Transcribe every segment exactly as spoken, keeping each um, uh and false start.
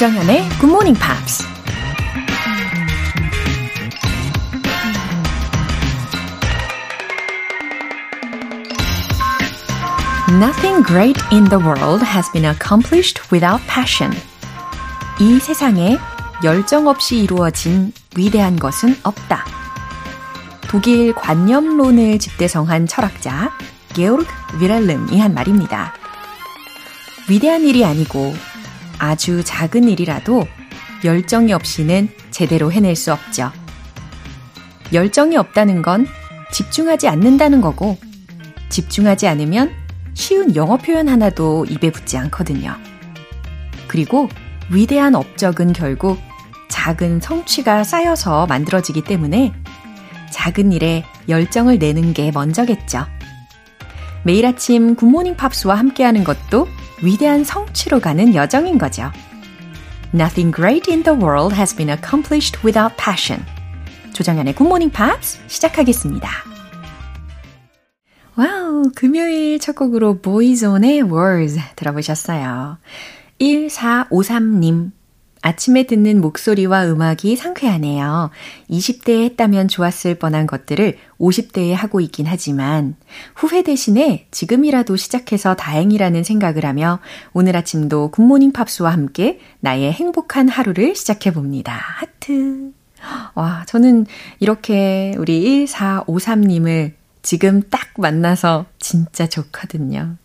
고정연의 굿모닝 팝스. Nothing great in the world has been accomplished without passion. 이 세상에 열정 없이 이루어진 위대한 것은 없다. 독일 관념론을 집대성한 철학자 게오르그 위렐름이 한 말입니다. 위대한 일이 아니고 아주 작은 일이라도 열정이 없이는 제대로 해낼 수 없죠. 열정이 없다는 건 집중하지 않는다는 거고, 집중하지 않으면 쉬운 영어 표현 하나도 입에 붙지 않거든요. 그리고 위대한 업적은 결국 작은 성취가 쌓여서 만들어지기 때문에 작은 일에 열정을 내는 게 먼저겠죠. 매일 아침 굿모닝 팝스와 함께하는 것도 위대한 성취로 가는 여정인 거죠. Nothing great in the world has been accomplished without passion. 조정연의 굿모닝 팝스 시작하겠습니다. 와우, 금요일 첫 곡으로 보이존의 Words 들어보셨어요. 천사백오십삼님, 아침에 듣는 목소리와 음악이 상쾌하네요. 이십 대에 했다면 좋았을 뻔한 것들을 오십 대에 하고 있긴 하지만 후회 대신에 지금이라도 시작해서 다행이라는 생각을 하며 오늘 아침도 굿모닝 팝스와 함께 나의 행복한 하루를 시작해봅니다. 하트. 와, 저는 이렇게 우리 천사백오십삼님을 지금 딱 만나서 진짜 좋거든요.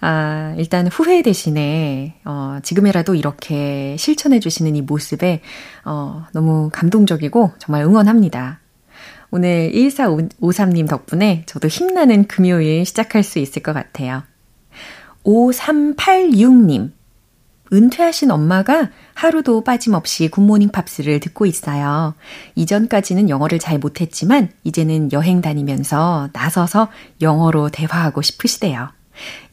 아, 일단 후회 대신에 어, 지금이라도 이렇게 실천해 주시는 이 모습에 어, 너무 감동적이고 정말 응원합니다. 오늘 천사백오십삼님 덕분에 저도 힘나는 금요일 시작할 수 있을 것 같아요. 오삼팔육님, 은퇴하신 엄마가 하루도 빠짐없이 굿모닝 팝스를 듣고 있어요. 이전까지는 영어를 잘 못했지만 이제는 여행 다니면서 나서서 영어로 대화하고 싶으시대요.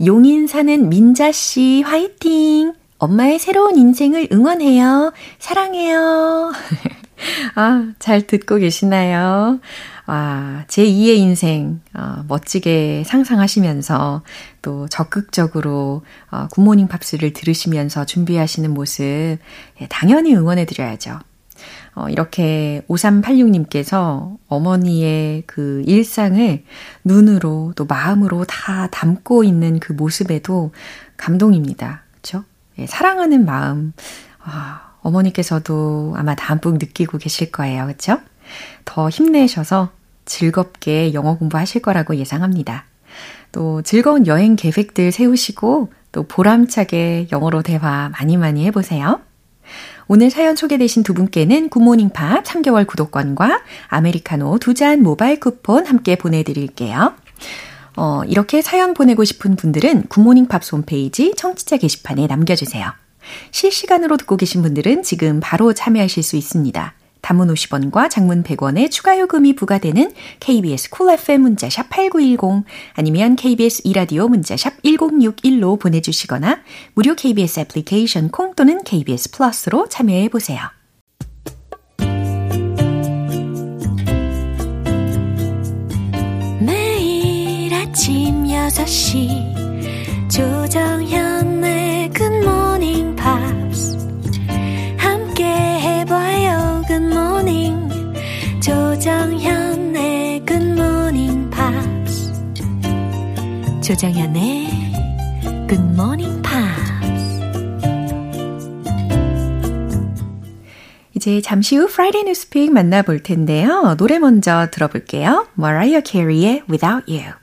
용인 사는 민자씨 화이팅! 엄마의 새로운 인생을 응원해요. 사랑해요. 아, 잘 듣고 계시나요? 와, 제이의 인생 어, 멋지게 상상하시면서 또 적극적으로 어, 굿모닝 팝스를 들으시면서 준비하시는 모습, 예, 당연히 응원해드려야죠. 어, 이렇게 오삼팔육님께서 어머니의 그 일상을 눈으로 또 마음으로 다 담고 있는 그 모습에도 감동입니다. 그렇죠? 예, 사랑하는 마음, 아, 어머니께서도 아마 담뿍 느끼고 계실 거예요. 그렇죠? 더 힘내셔서 즐겁게 영어 공부하실 거라고 예상합니다. 또 즐거운 여행 계획들 세우시고 또 보람차게 영어로 대화 많이 많이 해보세요. 오늘 사연 소개되신 두 분께는 굿모닝팝 삼 개월 구독권과 아메리카노 두 잔 모바일 쿠폰 함께 보내드릴게요. 어, 이렇게 사연 보내고 싶은 분들은 굿모닝팝 홈페이지 청취자 게시판에 남겨주세요. 실시간으로 듣고 계신 분들은 지금 바로 참여하실 수 있습니다. 단문 오십 원과 장문 백 원의 추가 요금이 부과되는 케이비에스 쿨 에프엠 문자샵 팔구일공 아니면 케이비에스 이라디오 문자샵 일공육일로 보내주시거나 무료 케이비에스 애플리케이션 콩 또는 케이비에스 플러스로 참여해보세요. 매일 아침 여섯 시 조정현의 굿모닝 팝스 함께 해봐요. Good morning, 조정현의 Good morning, Pops. 조정현의 Good morning, Pops. 이제 잠시 후 프라이데이 뉴스픽 만나볼 텐데요. 노래 먼저 들어볼게요. Mariah Carey의 Without You.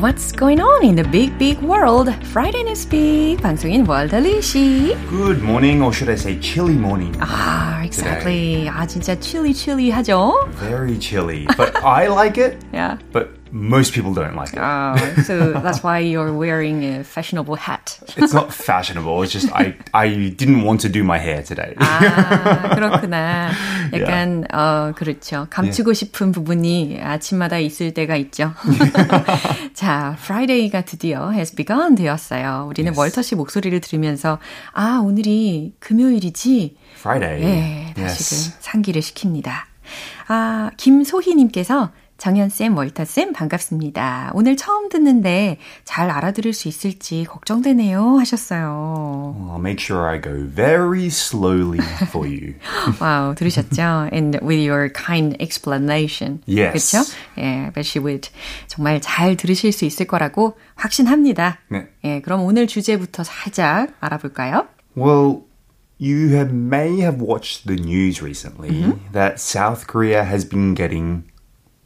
What's going on in the big, big world? Friday Newspeak, 방송인 월터리 씨. Good morning, or should I say chilly morning. Ah, exactly. Today. 아, 진짜 chilly, chilly 하죠? Very chilly. But I like it, yeah. But most people don't like it. Oh, so that's why you're wearing a fashionable hat. It's not fashionable. It's just I, I didn't want to do my hair today. 아, 그렇구나. 약간, yeah. 어, 그렇죠. 감추고 yeah. 싶은 부분이 아침마다 있을 때가 있죠. 자, 프라이데이가 드디어 has begun 되었어요. 우리는 yes. 월터 씨 목소리를 들으면서 아, 오늘이 금요일이지. Friday. 예, 다시금 yes. 상기를 시킵니다. 아, 김소희님께서 정연쌤, 월터쌤 반갑습니다. 오늘 처음 듣는데 잘 알아들을 수 있을지 걱정되네요 하셨어요. I'll make sure I go very slowly for you. 와우, 들으셨죠? And with your kind explanation. Yes. 그렇죠? 예, I bet she would. 정말 잘 들으실 수 있을 거라고 확신합니다. 네. 예, 그럼 오늘 주제부터 살짝 알아볼까요? Well... You have, may have watched the news recently mm-hmm. that South Korea has been getting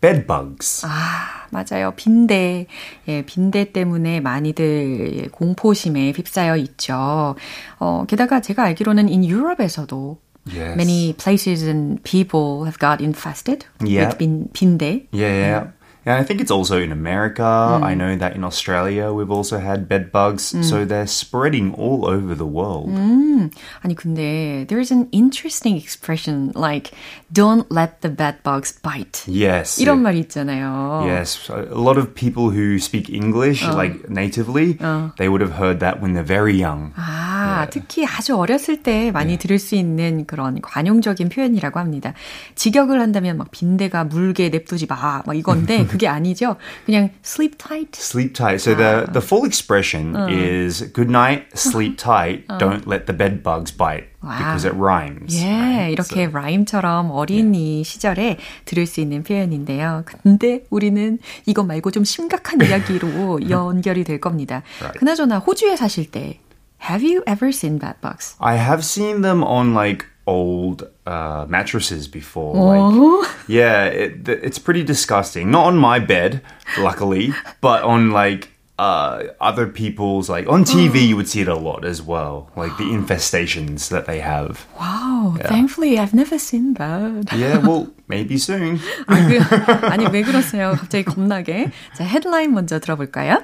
bed bugs. 아, 맞아요. 빈대. 예, 빈대 때문에 많이들 공포심에 휩싸여 있죠. 어, 게다가 제가 알기로는 in 유럽에서도 yes. many places and people have got infested yeah. with bin, 빈대. Yeah. 음. And I think it's also in America. Mm. I know that in Australia we've also had bed bugs, mm. so they're spreading all over the world. Mm. 아니 근데 there is an interesting expression like "don't let the bed bugs bite." Yes, 이런 말 있잖아요. Yes, a lot of people who speak English uh. like natively, uh. they would have heard that when they're very young. 아, yeah. 특히 아주 어렸을 때 많이 yeah. 들을 수 있는 그런 관용적인 표현이라고 합니다. 직역을 한다면 막 빈대가 물게 냅두지 마, 막 이건데. 그게 아니죠. 그냥 sleep tight. Sleep tight. So 아. the, the full expression 어. is good night, sleep tight, 어. don't let the bed bugs bite. 와. Because it rhymes. 예, right? 이렇게 so. 라임처럼 어린이 yeah. 시절에 들을 수 있는 표현인데요. 근데 우리는 이거 말고 좀 심각한 이야기로 연결이 될 겁니다. Right. 그나저나 호주에 사실 때 have you ever seen bed bugs? I have seen them on like old uh, mattresses before. Like, yeah, it, it's pretty disgusting. Not on my bed, luckily, but on like uh, other people's, like on TV you would see it a lot as well, like the infestations that they have. Wow, yeah. Thankfully I've never seen that. Yeah, well, maybe soon. 아니, 왜 그러세요? 갑자기 겁나게. 자, 헤드라인 먼저 들어볼까요?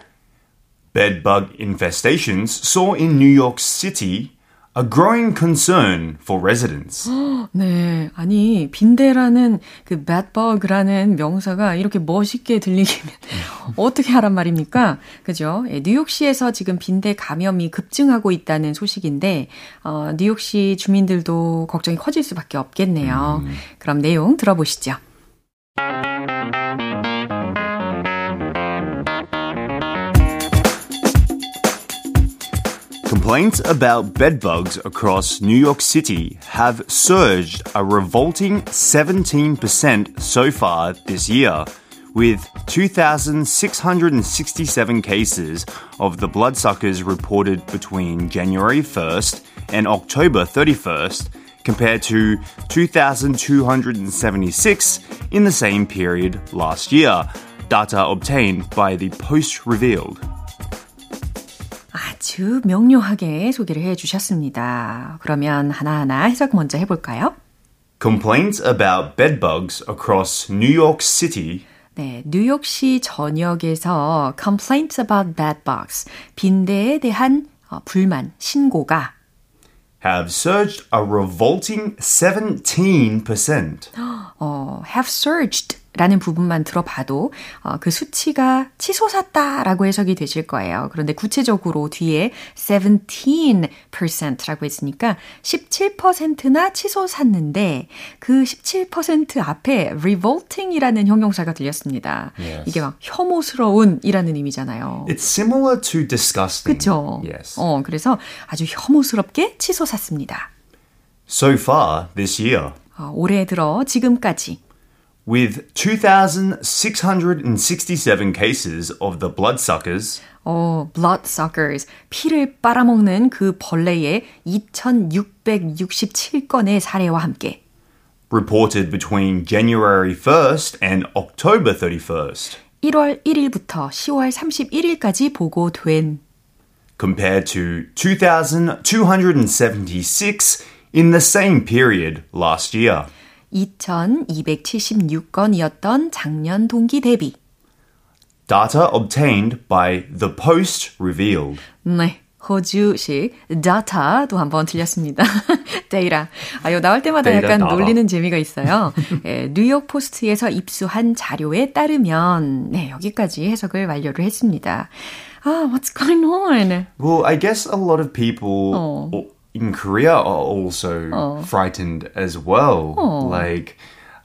Bedbug infestations saw in New York City A growing concern for residents. 네, 아니 빈대라는 그 bedbug라는 명사가 이렇게 멋있게 들리기면 어떻게 하란 말입니까? 그죠? 예, 뉴욕시에서 지금 빈대 감염이 급증하고 있다는 소식인데 어, 뉴욕시 주민들도 걱정이 커질 수밖에 없겠네요. 음. 그럼 내용 들어보시죠. Complaints about bedbugs across New York City have surged a revolting seventeen percent so far this year, with two thousand six hundred sixty-seven cases of the bloodsuckers reported between January first and October thirty-first, compared to two thousand two hundred seventy-six in the same period last year, data obtained by the Post revealed. 아주 명료하게 소개를 해주셨습니다. 그러면 하나하나 해석 먼저 해볼까요? Complaints about bedbugs across New York City. 네, 뉴욕시 전역에서 complaints about bedbugs, 빈대에 대한 어, 불만, 신고가 have surged a revolting seventeen percent. 어, have surged. 라는 부분만 들어봐도 어, 그 수치가 치솟았다라고 해석이 되실 거예요. 그런데 구체적으로 뒤에 seventeen percent라고 했으니까 십칠 퍼센트나 치솟았는데 그 십칠 퍼센트 앞에 revolting이라는 형용사가 들렸습니다. Yes. 이게 막 혐오스러운이라는 의미잖아요. It's similar to disgusting. 그렇죠. Yes. 어, 그래서 아주 혐오스럽게 치솟았습니다. So far this year. 어, 올해 들어 지금까지. With two thousand six hundred sixty-seven cases of the bloodsuckers. 어, bloodsuckers. 피를 빨아먹는 그 벌레의 이천육백육십칠 건의 사례와 함께. Reported between January first and October thirty-first. 일월 일일부터 시월 삼십일일까지 보고된. Compared to two thousand two hundred seventy-six in the same period last year. 이천이백칠십육 건이었던 작년 동기 대비. Data obtained by the Post revealed. 네, 호주식 data도 한번 들렸습니다. 데이터. 아, 이거 나올 때마다 데이터, 약간 data. 놀리는 재미가 있어요. 네, 뉴욕 포스트에서 입수한 자료에 따르면 네, 여기까지 해석을 완료를 했습니다. 아, what's going on? Well, I guess a lot of people... 어. in Korea are also oh. frightened as well. Oh. Like,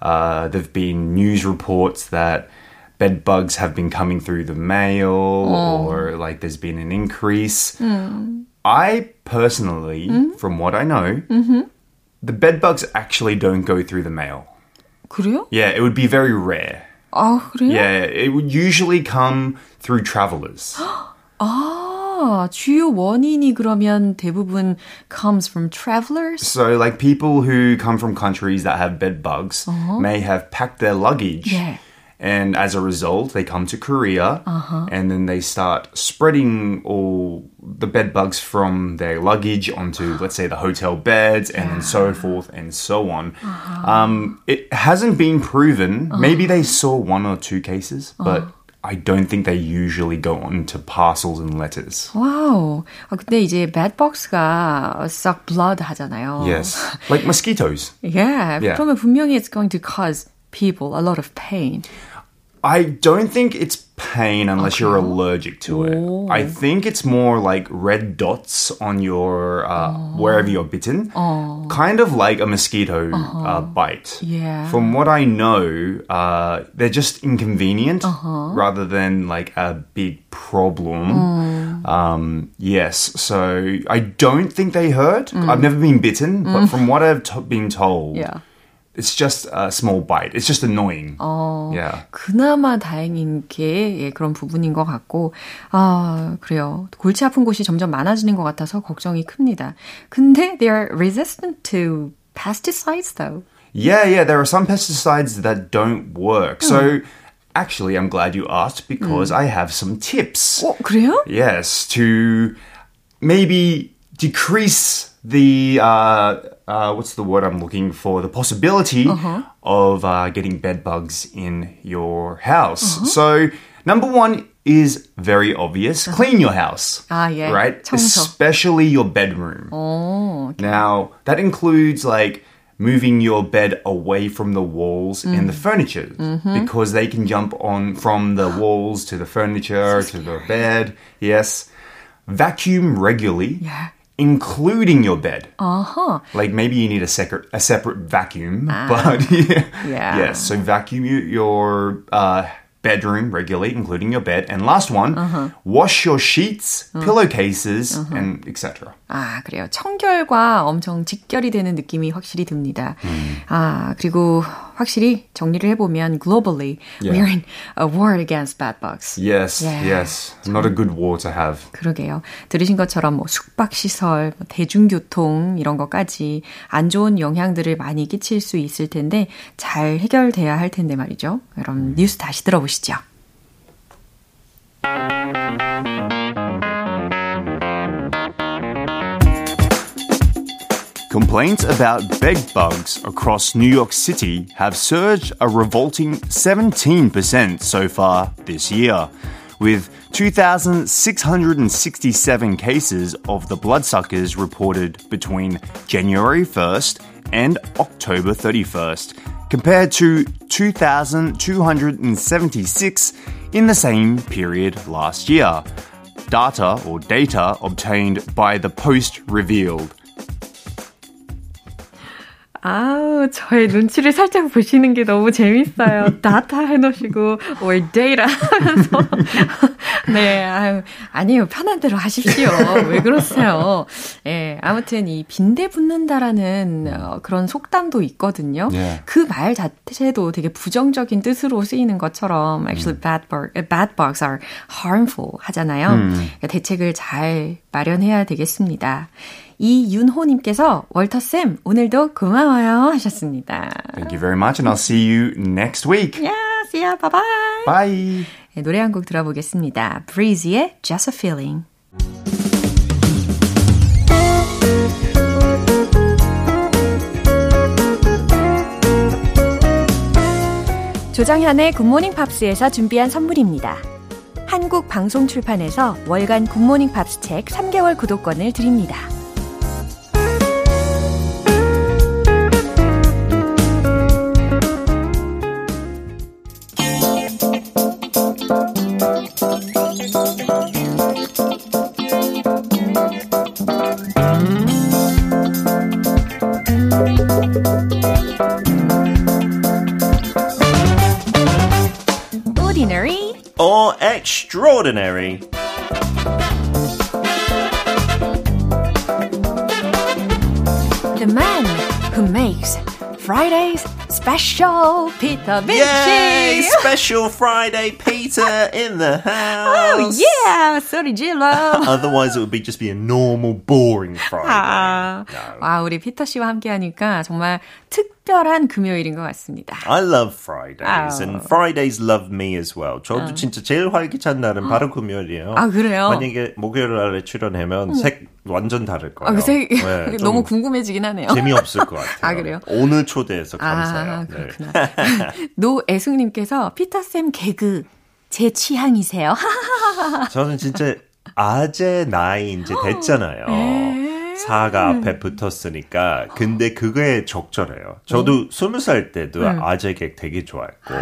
Uh, there have been news reports that bed bugs have been coming through the mail mm. or like there's been an increase. Mm. I personally, mm? from what I know, mm-hmm. the bed bugs actually don't go through the mail. 그래요? Yeah, it would be very rare. 아, 그래요? Yeah, it would usually come through travelers. 아, 주요 원인이 그러면 대부분 comes from travelers? So like people who come from countries that have bed bugs uh-huh. may have packed their luggage. Yeah. And as a result, they come to Korea uh-huh. and then they start spreading all the bed bugs from their luggage onto, let's say, the hotel beds and yeah. so forth and so on. Uh-huh. Um, it hasn't been proven. Uh-huh. Maybe they saw one or two cases, but... Uh-huh. I don't think they usually go on to parcels and letters. Wow. 아, 근데 이제 bedbugs가 suck blood 하잖아요. Yes. Like mosquitoes. Yeah. yeah. 그러면 분명히 it's going to cause people a lot of pain. I don't think it's pain unless okay. you're allergic to it. Oh. I think it's more like red dots on your, uh, oh. wherever you're bitten. Oh. Kind of like a mosquito uh-huh. uh, bite. Yeah. From what I know, uh, they're just inconvenient uh-huh. rather than like a big problem. Mm. Um, yes, so I don't think they hurt. Mm. I've never been bitten, mm. but from what I've to- been told... Yeah. It's just a small bite. It's just annoying. 어, yeah. 그나마 다행인 게 예, 그런 부분인 것 같고 아 그래요. 골치 아픈 곳이 점점 많아지는 것 같아서 걱정이 큽니다. 근데 they are resistant to pesticides though. Yeah, yeah. There are some pesticides that don't work. 음. So actually, I'm glad you asked because 음. I have some tips. 어, 그래요? Yes, to maybe decrease the... Uh, Uh, what's the word I'm looking for? The possibility uh-huh. of uh, getting bed bugs in your house. Uh-huh. So, number one is very obvious. Uh-huh. Clean your house. Ah, yeah. Right? 청소. Especially your bedroom. Oh, okay. Now, that includes like moving your bed away from the walls mm. and the furniture mm-hmm. because they can jump on from the walls to the furniture, so to the bed. Yes. Vacuum regularly. Yeah. Including your bed. Uh-huh. Like maybe you need a, sec- a separate vacuum, ah. but yeah. yeah. Yes, so vacuum your uh, bedroom regularly, including your bed. And last one, uh-huh. wash your sheets, uh-huh. pillowcases, uh-huh. and et cetera. 아, 그래요. 청결과 엄청 직결이 되는 느낌이 확실히 듭니다. 음. 아, 그리고 확실히 정리를 해보면 globally, yeah. we're in a war against bed bugs. Yes, yeah. yes. Not a good war to have. 그러게요. 들으신 것처럼 뭐 숙박시설, 대중교통 이런 것까지 안 좋은 영향들을 많이 끼칠 수 있을 텐데 잘 해결돼야 할 텐데 말이죠. 그럼 음. 뉴스 다시 들어보시죠. Complaints about bed bugs across New York City have surged a revolting seventeen percent so far this year, with two thousand six hundred sixty-seven cases of the bloodsuckers reported between January first and October thirty-first, compared to two thousand two hundred seventy-six in the same period last year. Data or data obtained by the Post revealed. 아우, 저의 눈치를 살짝 보시는 게 너무 재밌어요. data 해놓으시고, or data 하면서. 네, 아유, 아니에요. 편한 대로 하십시오. 왜 그러세요? 예, 아무튼 이 빈대 붙는다라는 어, 그런 속담도 있거든요. Yeah. 그 말 자체도 되게 부정적인 뜻으로 쓰이는 것처럼, actually, bad, bug, bad bugs are harmful 하잖아요. 음. 그러니까 대책을 잘 마련해야 되겠습니다. 이윤호님께서 월터쌤 오늘도 고마워요 하셨습니다. Thank you very much and I'll see you next week. Yeah, see ya. Bye-bye. Bye. 네, 노래 한 곡 들어보겠습니다. Breezy의 Just a Feeling. 조장현의 굿모닝 팝스에서 준비한 선물입니다. 한국 방송 출판에서 월간 굿모닝 팝스 책 삼 개월 구독권을 드립니다. ordinary or extraordinary. The man who makes Fridays special, Peter Vinci. Yay, special Friday Peter in the house. Oh, yeah. Sorry, G-Lo. Otherwise, it would be just be a normal, boring Friday. 아, no. 와, 우리 피터 씨와 함께하니까 정말 특별한 금요일인 것 같습니다. I love Fridays, 아우. and Fridays love me as well. 저도 아. 진짜 제일 활기찬 날은 바로 금요일이에요. 아, 그래요? 만약에 목요일 날에 출연하면 음. 색... 완전 다를 거예요. 아, 그 세... 네, 너무 궁금해지긴 하네요. 재미없을 것 같아요. 아, 그래요? 오늘 초대해서 감사해요. 아, 그렇구나. 네. 노애숙님께서 피터쌤 개그 제 취향이세요? 저는 진짜 아재 나이 이제 됐잖아요. 사가 앞에 붙었으니까. 근데 그게 적절해요. 저도 스무 살 때도 음. 아재 개그 되게 좋아했고.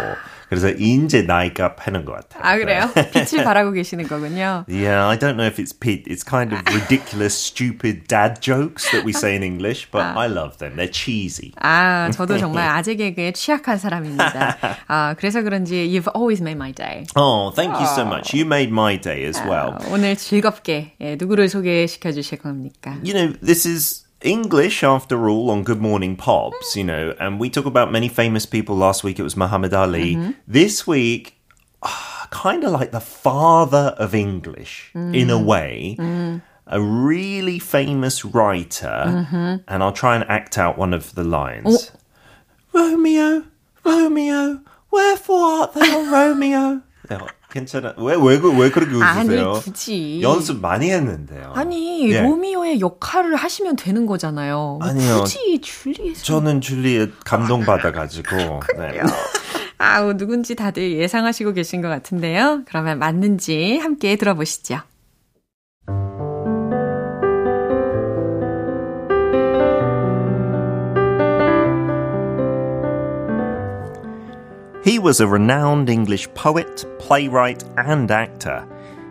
그래서 이제 나이가 패는 것 같아요. 아, 그래요? 빛을 바라고 계시는 거군요. Yeah, I don't know if it's Pete. It's kind of ridiculous, stupid dad jokes that we say in English, but 아. I love them. They're cheesy. 아, 저도 정말 아재 개그에 취약한 사람입니다. 아, 그래서 그런지 you've always made my day. Oh, thank you so much. You made my day as well. 아, 오늘 즐겁게 예, 누구를 소개시켜 주실 겁니까? You know, this is... English, after all, on Good Morning Pops, you know, and we talk about many famous people. Last week it was Muhammad Ali. Mm-hmm. This week, uh, kind of like the father of English, mm-hmm. in a way. Mm-hmm. A really famous writer, mm-hmm. and I'll try and act out one of the lines. Oh. Romeo, Romeo, wherefore art thou, Romeo? Now, 괜찮아. 왜, 왜, 왜 그렇게 웃으세요? 아니, 굳이. 연습 많이 했는데요. 아니, 예. 로미오의 역할을 하시면 되는 거잖아요. 아니요. 굳이 줄리엣. 저는 줄리엣 감동받아가지고. 네. 아우, 누군지 다들 예상하시고 계신 것 같은데요. 그러면 맞는지 함께 들어보시죠. He was a renowned English poet, playwright, and actor.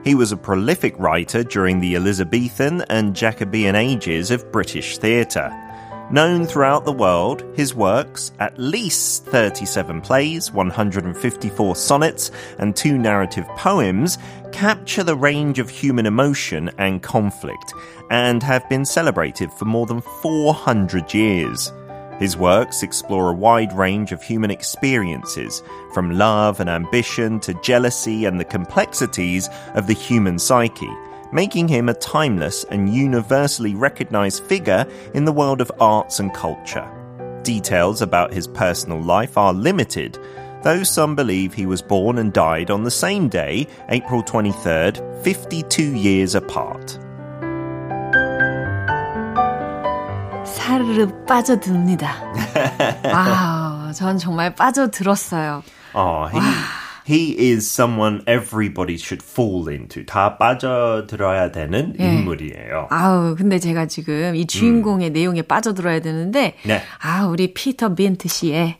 He was a prolific writer during the Elizabethan and Jacobean ages of British theatre. Known throughout the world, his works, at least thirty-seven plays, one hundred fifty-four sonnets, and two narrative poems, capture the range of human emotion and conflict, and have been celebrated for more than four hundred years. His works explore a wide range of human experiences, from love and ambition to jealousy and the complexities of the human psyche, making him a timeless and universally recognized figure in the world of arts and culture. Details about his personal life are limited, though some believe he was born and died on the same day, April twenty-third, fifty-two years apart. 사르르 빠져듭니다. 와, 전 정말 빠져들었어요. Oh, he, he is someone everybody should fall into. 다 빠져들어야 되는 예. 인물이에요. 아우, 근데 제가 지금 이 주인공의 음. 내용에 빠져들어야 되는데, 네. 아, 우리 피터 빈트 씨의.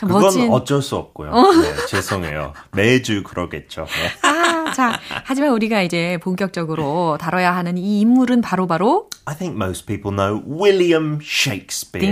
그건 멋진... 어쩔 수 없고요. 네, 죄송해요. 매주 그러겠죠. 네. 아, 자, 하지만 우리가 이제 본격적으로 다뤄야 하는 이 인물은 바로바로 바로 I think most people know William Shakespeare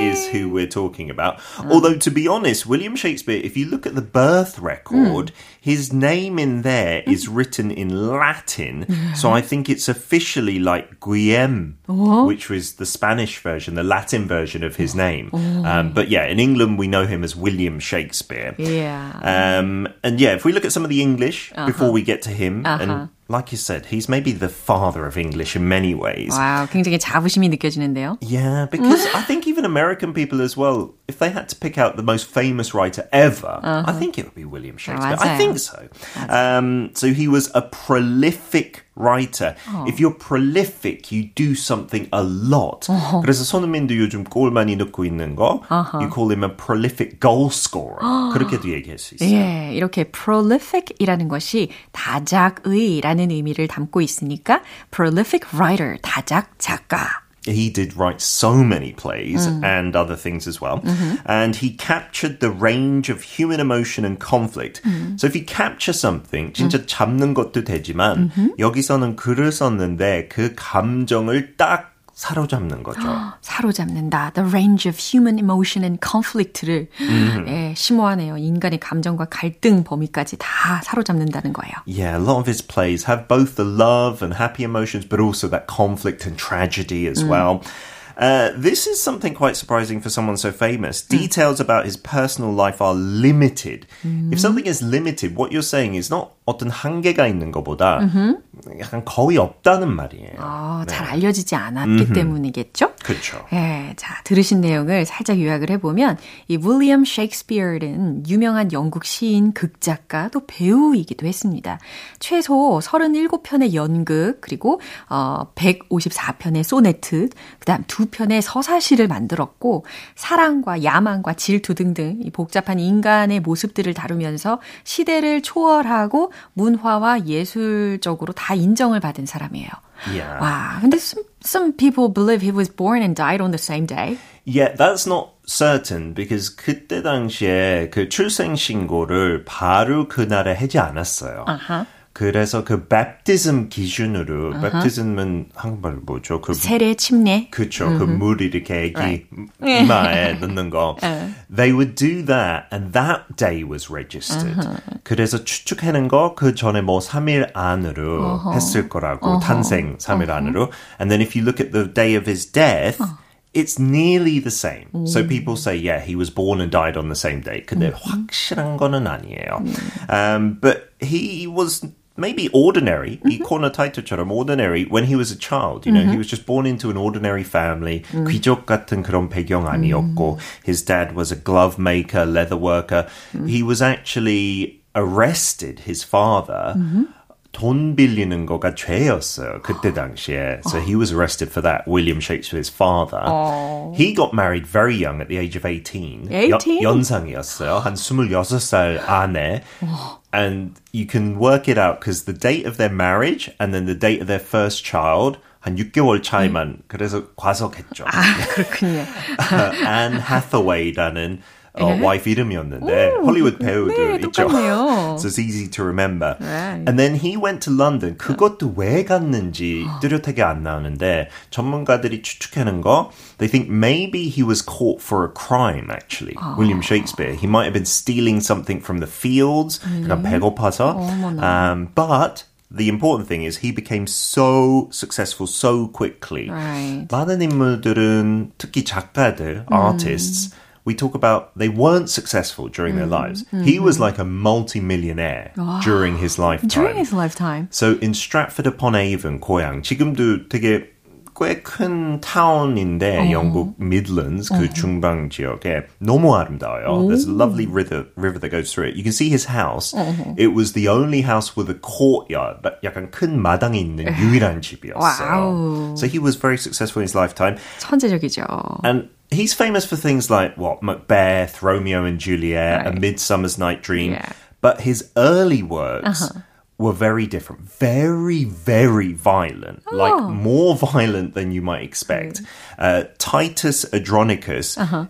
is who we're talking about. 음. Although, to be honest, William Shakespeare, if you look at the birth record, 음. his name in there is written in Latin, so I think it's officially like Guillem, 오? which was the Spanish version, the Latin version of his name. Um, but yeah, in England we know him as William Shakespeare. Yeah. Um, and yeah, if we look at some of the English uh-huh. before we get to him, uh-huh. and like you said, he's maybe the father of English in many ways. Wow, 굉장히 자부심이 느껴지는데요. Yeah, because I think even American people as well, if they had to pick out the most famous writer ever, uh-huh. I think it would be William Shakespeare. Oh, I think so. Um, so he was a prolific writer. Oh. If you're prolific, you do something a lot. Uh-huh. 그래서 손흥민도 요즘 골 많이 넣고 있는 거, uh-huh. you call him a prolific goal scorer. Uh-huh. 그렇게도 얘기할 수 있어요. 예, 이렇게 prolific이라는 것이 다작의라는 의미를 담고 있으니까 prolific writer, 다작 작가. He did write so many plays mm. and other things as well. Mm-hmm. And he captured the range of human emotion and conflict. Mm-hmm. So if you capture something, 진짜 mm-hmm. 잡는 것도 되지만, mm-hmm. 여기서는 글을 썼는데 그 감정을 딱 사로잡는 거죠. 사로잡는다. The range of human emotion and conflict를 음. 예, 심오하네요. 인간의 감정과 갈등 범위까지 다 사로잡는다는 거예요. Yeah, a lot of his plays have both the love and happy emotions, but also that conflict and tragedy as 음. well. Uh, this is something quite surprising for someone so famous. Details mm. about his personal life are limited. Mm. If something is limited, what you're saying is not 어떤 한계가 있는 것보다 mm-hmm. 약간 거의 없다는 말이에요. 어, 네. 잘 알려지지 않았기 mm-hmm. 때문이겠죠? 그렇죠. 예, 자, 들으신 내용을 살짝 요약을 해보면 이 William Shakespeare는 유명한 영국 시인, 극작가, 또 배우이기도 했습니다. 최소 서른일곱 편의 연극, 그리고 어, 백오십사 편의 소네트, 그 다음 두 편의 서사시를 만들었고 사랑과 야망과 질투 등등 이 복잡한 인간의 모습들을 다루면서 시대를 초월하고 문화와 예술적으로 다 인정을 받은 사람이에요. Yeah. 와, 근데 some, some people believe he was born and died on the same day. Yeah, that's not certain because 그때 당시에 그 출생 신고를 바로 그날에 하지 않았어요. Uh-huh. 그래서 그 baptism 기준으로 uh-huh. baptism은 한국말 뭐죠? 그 세례 침례. 그렇죠. Mm-hmm. 그 물이 이렇게 애기 right. 이마에 넣는 거. Uh. They would do that and that day was registered. Uh-huh. 그래서 추측하는 거 그 전에 뭐 삼 일 안으로 uh-huh. 했을 거라고. Uh-huh. 탄생 삼 일 uh-huh. 안으로. And then if you look at the day of his death uh-huh. It's nearly the same. Mm. So people say, yeah, he was born and died on the same day. 근데 mm-hmm. 확실한 거는 아니에요. Mm. Um, but he was maybe ordinary. Mm-hmm. 이 코너 타이틀처럼 ordinary when he was a child. You know, mm-hmm. he was just born into an ordinary family. Mm. 귀족 같은 그런 배경 아니었고. Mm. His dad was a glove maker, leather worker. Mm. He was actually arrested, his father. Mm-hmm. 돈 빌리는 거가 죄였어요. 그때 당시에. So he was arrested for that, William Shakespeare's father. Oh. He got married very young at the age of eighteen. eighteen? 여, 연상이었어요. 한 스물여섯 살 안에. Oh. And you can work it out because the date of their marriage and then the date of their first child 한 육 개월 차이만. 음. 그래서 과속했죠. 아, 그렇군요. Anne Hathaway라는 어, 네. 와이프 이름이었는데 오, 홀리우드 배우도 네, 있죠. 똑같네요. So it's easy to remember. Right. And then he went to London. 그것도 왜 갔는지 뚜렷하게 안 나오는데 전문가들이 추측하는 거 they think maybe he was caught for a crime actually. 아. William Shakespeare. He might have been stealing something from the fields. 음. 그냥 배고파서. Um, but the important thing is he became so successful so quickly. Right. 많은 인물들은 특히 작가들, 음. artists we talk about they weren't successful during mm, their lives. Mm. He was like a multi-millionaire wow. during his lifetime. During his lifetime. So in Stratford-upon-Avon, 고향, 지금도 되게 꽤 큰 타운인데 oh. 영국 Midlands, oh. 그 중방 지역에 너무 아름다워요. Oh. There's a lovely river, river that goes through it. You can see his house. Oh. It was the only house with a courtyard. 약간 큰 마당이 있는 유일한 집이었어요. Wow. So he was very successful in his lifetime. 천재적이죠. And he's famous for things like, what, Macbeth, Romeo and Juliet, right. A Midsummer's Night Dream. Yeah. But his early works uh-huh. were very different. Very, very violent. Oh. Like, more violent than you might expect. Mm. Uh, Titus Andronicus. Uh-huh.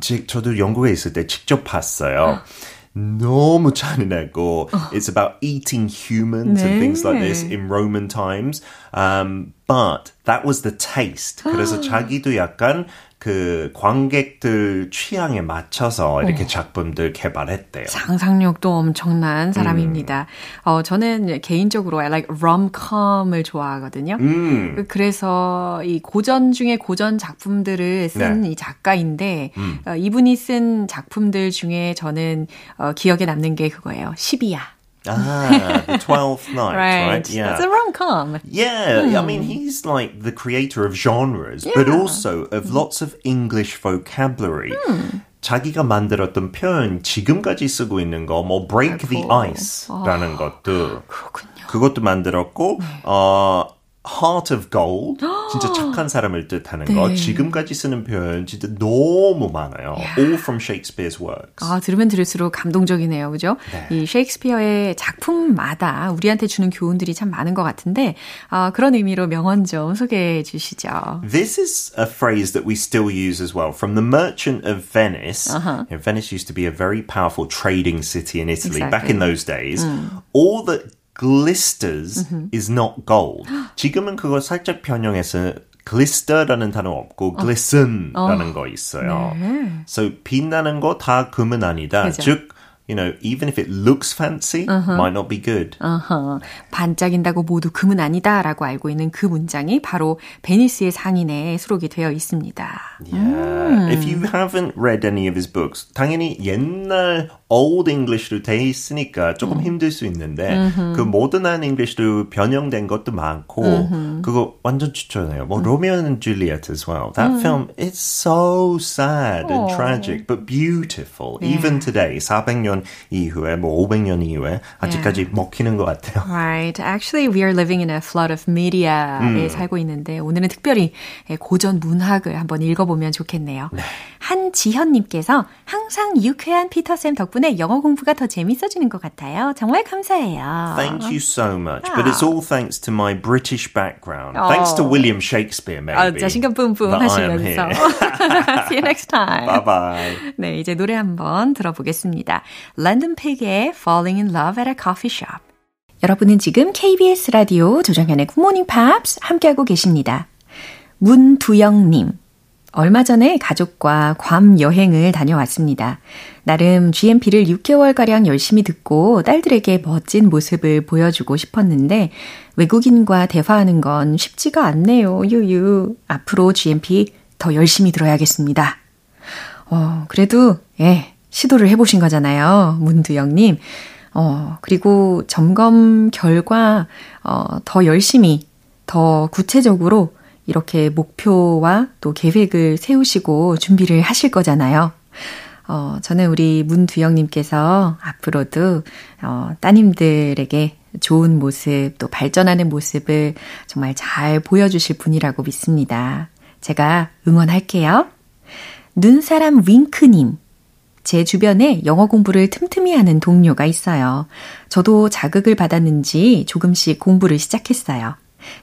제, 저도 영국에 있을 때 직접 봤어요. Uh-huh. 너무 잔인하고 uh-huh. It's about eating humans 네. And things like this in Roman times. Um, but that was the taste. 그래서 자기도 약간... 그 관객들 취향에 맞춰서 이렇게 작품들 개발했대요. 상상력도 엄청난 사람입니다. 음. 어, 저는 개인적으로 I like rom-com을 좋아하거든요. 음. 그래서 이 고전 중에 고전 작품들을 쓴 이 네. 작가인데 음. 어, 이분이 쓴 작품들 중에 저는 어, 기억에 남는 게 그거예요. 십이야. Ah, The Twelfth Night, right? right? Yeah. It's a rom-com. Yeah, mm. I mean, he's like the creator of genres, yeah. but also of lots of English vocabulary. Mm. 자기가 만들었던 표현, 지금까지 쓰고 있는 거, 뭐 break 아이고. the ice라는 아, 것도 그렇군요. 그것도 만들었고, 어... Heart of Gold, 진짜 착한 사람을 뜻하는 네. 거. 지금까지 쓰는 표현 진짜 너무 많아요. Yeah. All from Shakespeare's works. 아, 들으면 들을수록 감동적이네요. 그죠? 네. 이 셰익스피어의 작품마다 우리한테 주는 교훈들이 참 많은 것 같은데 아, 그런 의미로 명언 좀 소개해 주시죠. This is a phrase that we still use as well. From the Merchant of Venice. Uh-huh. You know, Venice used to be a very powerful trading city in Italy exactly. back in those days. 음. All that glisters mm-hmm. is not gold. 지금은 그걸 살짝 변형해서 glister라는 단어 없고 어. glisten라는 어. 거 있어요. 네. So 빛나는 거 다 금은 아니다. 그죠. 즉 You know, even if it looks fancy, uh-huh. might not be good. Uh-huh. 반짝인다고 모두 금은 아니다라고 알고 있는 그 문장이 바로 베니스의 상인에 수록이 되어 있습니다. Yeah. 음. If you haven't read any of his books, 당연히 옛날 Old English로 돼 있으니까 조금 음. 힘들 수 있는데 음흠. 그 Modern English로 변형된 것도 많고 음흠. 그거 완전 추천해요. 뭐 음. Romeo and Juliet as well. That 음. film, it's so sad and oh. tragic, but beautiful. Yeah. Even today, four hundred 년 이후에, 뭐 오백 년 이후에 아직까지 yeah. 먹히는 것 같아요. Right. Actually, we are living in a flood of media에 음. 살고 있는데 오늘은 특별히 고전 문학을 한번 읽어보면 좋겠네요. 네. 한지현님께서 항상 유쾌한 피터쌤 덕분에 영어 공부가 더 재밌어지는 것 같아요. 정말 감사해요. Thank you so much. Oh. But it's all thanks to my British background. Oh. Thanks to William Shakespeare, maybe. 아, 자신감 뿜뿜 하시면서. See you next time. Bye-bye. 네, 이제 노래 한번 들어보겠습니다. 랜덤 픽의 Falling in Love at a Coffee Shop. 여러분은 지금 KBS 라디오 조정현의 Good Morning Pops 함께하고 계십니다. 문두영님, 얼마 전에 가족과 괌 여행을 다녀왔습니다. 나름 GMP를 육 개월가량 열심히 듣고 딸들에게 멋진 모습을 보여주고 싶었는데 외국인과 대화하는 건 쉽지가 않네요. 유유. 앞으로 GMP 더 열심히 들어야겠습니다. 어, 그래도 예. 시도를 해보신 거잖아요. 문두영님. 어, 그리고 점검 결과 어, 더 열심히, 더 구체적으로 이렇게 목표와 또 계획을 세우시고 준비를 하실 거잖아요. 어, 저는 우리 문두영님께서 앞으로도 어, 따님들에게 좋은 모습, 또 발전하는 모습을 정말 잘 보여주실 분이라고 믿습니다. 제가 응원할게요. 눈사람 윙크님. 제 주변에 영어 공부를 틈틈이 하는 동료가 있어요. 저도 자극을 받았는지 조금씩 공부를 시작했어요.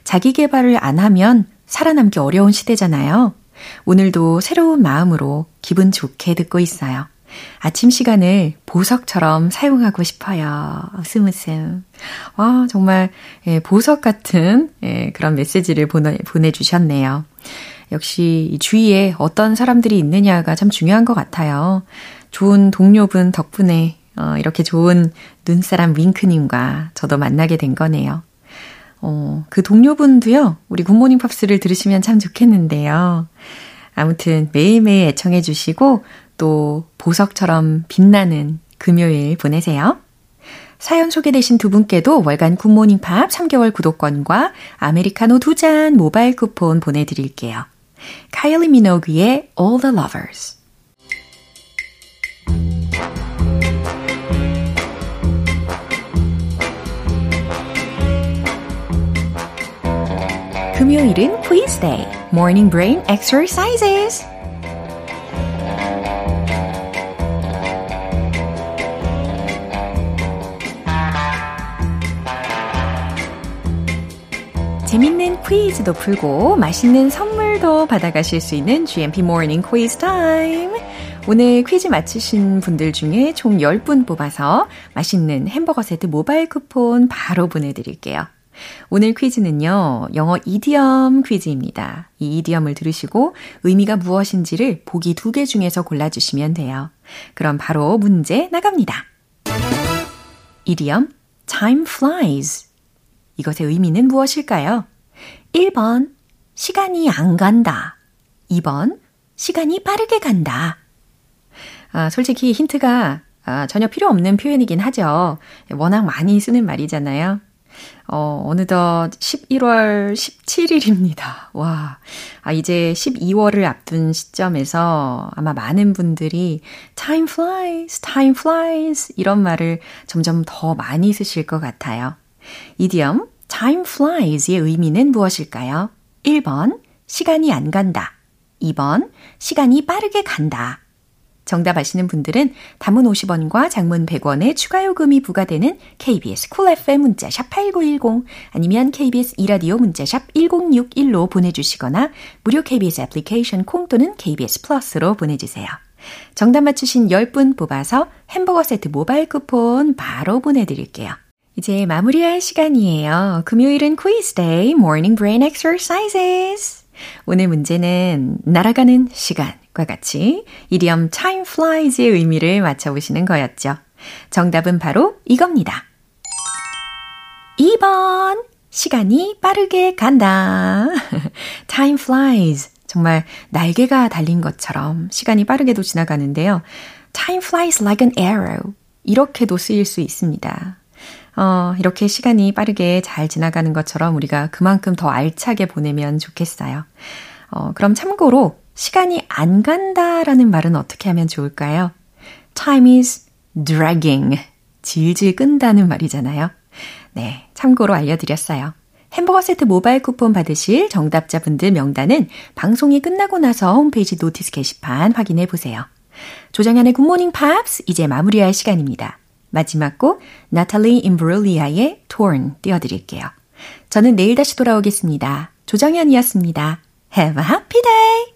자기 개발을 안 하면 살아남기 어려운 시대잖아요. 오늘도 새로운 마음으로 기분 좋게 듣고 있어요. 아침 시간을 보석처럼 사용하고 싶어요. 웃음 웃음. 와, 정말 보석 같은 그런 메시지를 보내주셨네요. 역시 이 주위에 어떤 사람들이 있느냐가 참 중요한 것 같아요. 좋은 동료분 덕분에 어, 이렇게 좋은 눈사람 윙크님과 저도 만나게 된 거네요. 어, 그 동료분도요, 우리 굿모닝 팝스를 들으시면 참 좋겠는데요. 아무튼 매일매일 애청해 주시고 또 보석처럼 빛나는 금요일 보내세요. 사연 소개되신 두 분께도 월간 굿모닝 팝 삼 개월 구독권과 아메리카노 두 잔 모바일 쿠폰 보내드릴게요. 카일리 미노그의 All the Lovers. 금요일은 quiz day, morning brain exercises. 재밌는 퀴즈도 풀고 맛있는 선물도 받아가실 수 있는 GMP Morning Quiz Time. 오늘 퀴즈 맞히신 분들 중에 총 십 분 뽑아서 맛있는 햄버거 세트 모바일 쿠폰 바로 보내드릴게요. 오늘 퀴즈는요, 영어 이디엄 퀴즈입니다. 이 이디엄을 들으시고 의미가 무엇인지를 보기 두 개 중에서 골라주시면 돼요. 그럼 바로 문제 나갑니다. 이디엄 Time Flies. 이것의 의미는 무엇일까요? 일 번, 시간이 안 간다. 이 번, 시간이 빠르게 간다. 아, 솔직히 힌트가 아, 전혀 필요 없는 표현이긴 하죠. 워낙 많이 쓰는 말이잖아요. 어, 어느덧 십일월 십칠일입니다. 와, 아, 이제 십이월을 앞둔 시점에서 아마 많은 분들이 time flies, time flies 이런 말을 점점 더 많이 쓰실 것 같아요. 이디엄 time flies의 의미는 무엇일까요? 일 번, 시간이 안 간다. 이 번, 시간이 빠르게 간다. 정답 아시는 분들은 단문 오십 원과 장문 백 원의 추가 요금이 부과되는 KBS 쿨 FM 문자샵 팔구일공 아니면 KBS 이라디오 문자샵 일공육일로 보내주시거나 무료 KBS 애플리케이션 콩 또는 KBS 플러스로 보내주세요. 정답 맞추신 십 분 뽑아서 햄버거 세트 모바일 쿠폰 바로 보내드릴게요. 이제 마무리할 시간이에요. 금요일은 quiz day, morning brain exercises. 오늘 문제는 날아가는 시간과 같이 이디엄 time flies의 의미를 맞춰보시는 거였죠. 정답은 바로 이겁니다. 이 번 시간이 빠르게 간다. time flies. 정말 날개가 달린 것처럼 시간이 빠르게도 지나가는데요. Time flies like an arrow. 이렇게도 쓰일 수 있습니다. 어, 이렇게 시간이 빠르게 잘 지나가는 것처럼 우리가 그만큼 더 알차게 보내면 좋겠어요. 어, 그럼 참고로 시간이 안 간다라는 말은 어떻게 하면 좋을까요? Time is dragging. 질질 끈다는 말이잖아요. 네, 참고로 알려드렸어요. 햄버거 세트 모바일 쿠폰 받으실 정답자분들 명단은 방송이 끝나고 나서 홈페이지 노티스 게시판 확인해 보세요. 조정연의 굿모닝 팝스 이제 마무리할 시간입니다. 마지막 곡 나탈리 임브롤리아의 Torn 띄워드릴게요. 저는 내일 다시 돌아오겠습니다. 조정연이었습니다. Have a happy day!